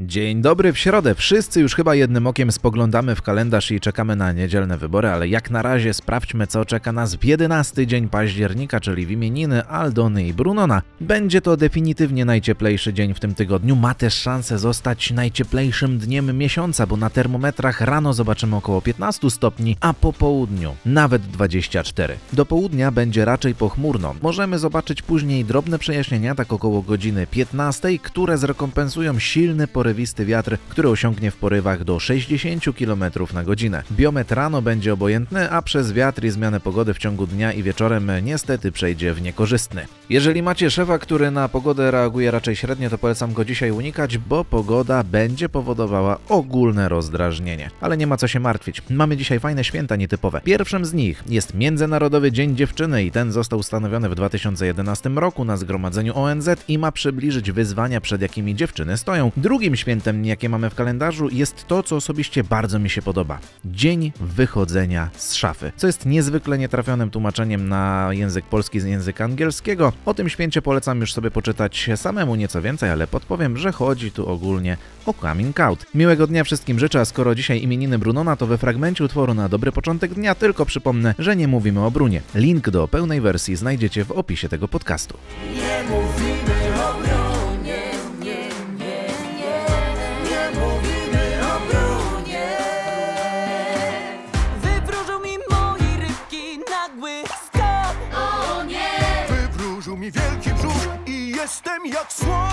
Dzień dobry, w środę. Wszyscy już chyba jednym okiem spoglądamy w kalendarz i czekamy na niedzielne wybory, ale jak na razie sprawdźmy, co czeka nas w 11 dzień października, czyli w imieniny Aldony i Brunona. Będzie to definitywnie najcieplejszy dzień w tym tygodniu. Ma też szansę zostać najcieplejszym dniem miesiąca, bo na termometrach rano zobaczymy około 15 stopni, a po południu nawet 24. Do południa będzie raczej pochmurno. Możemy zobaczyć później drobne przejaśnienia, tak około godziny 15, które zrekompensują silny porywisty wiatr, który osiągnie w porywach do 60 km na godzinę. Biometr rano będzie obojętny, a przez wiatr i zmianę pogody w ciągu dnia i wieczorem niestety przejdzie w niekorzystny. Jeżeli macie szefa, który na pogodę reaguje raczej średnio, to polecam go dzisiaj unikać, bo pogoda będzie powodowała ogólne rozdrażnienie. Ale nie ma co się martwić. Mamy dzisiaj fajne święta nietypowe. Pierwszym z nich jest Międzynarodowy Dzień Dziewczyny i ten został ustanowiony w 2011 roku na zgromadzeniu ONZ i ma przybliżyć wyzwania, przed jakimi dziewczyny stoją. Drugim świętem, jakie mamy w kalendarzu, jest to, co osobiście bardzo mi się podoba. Dzień wychodzenia z szafy, co jest niezwykle nietrafionym tłumaczeniem na język polski z języka angielskiego. O tym święcie polecam już sobie poczytać samemu nieco więcej, ale podpowiem, że chodzi tu ogólnie o coming out. Miłego dnia wszystkim życzę, a skoro dzisiaj imieniny Brunona, to we fragmencie utworu na dobry początek dnia tylko przypomnę, że nie mówimy o Brunie. Link do pełnej wersji znajdziecie w opisie tego podcastu. Nie mówimy o Brunie. Jestem jak słoń.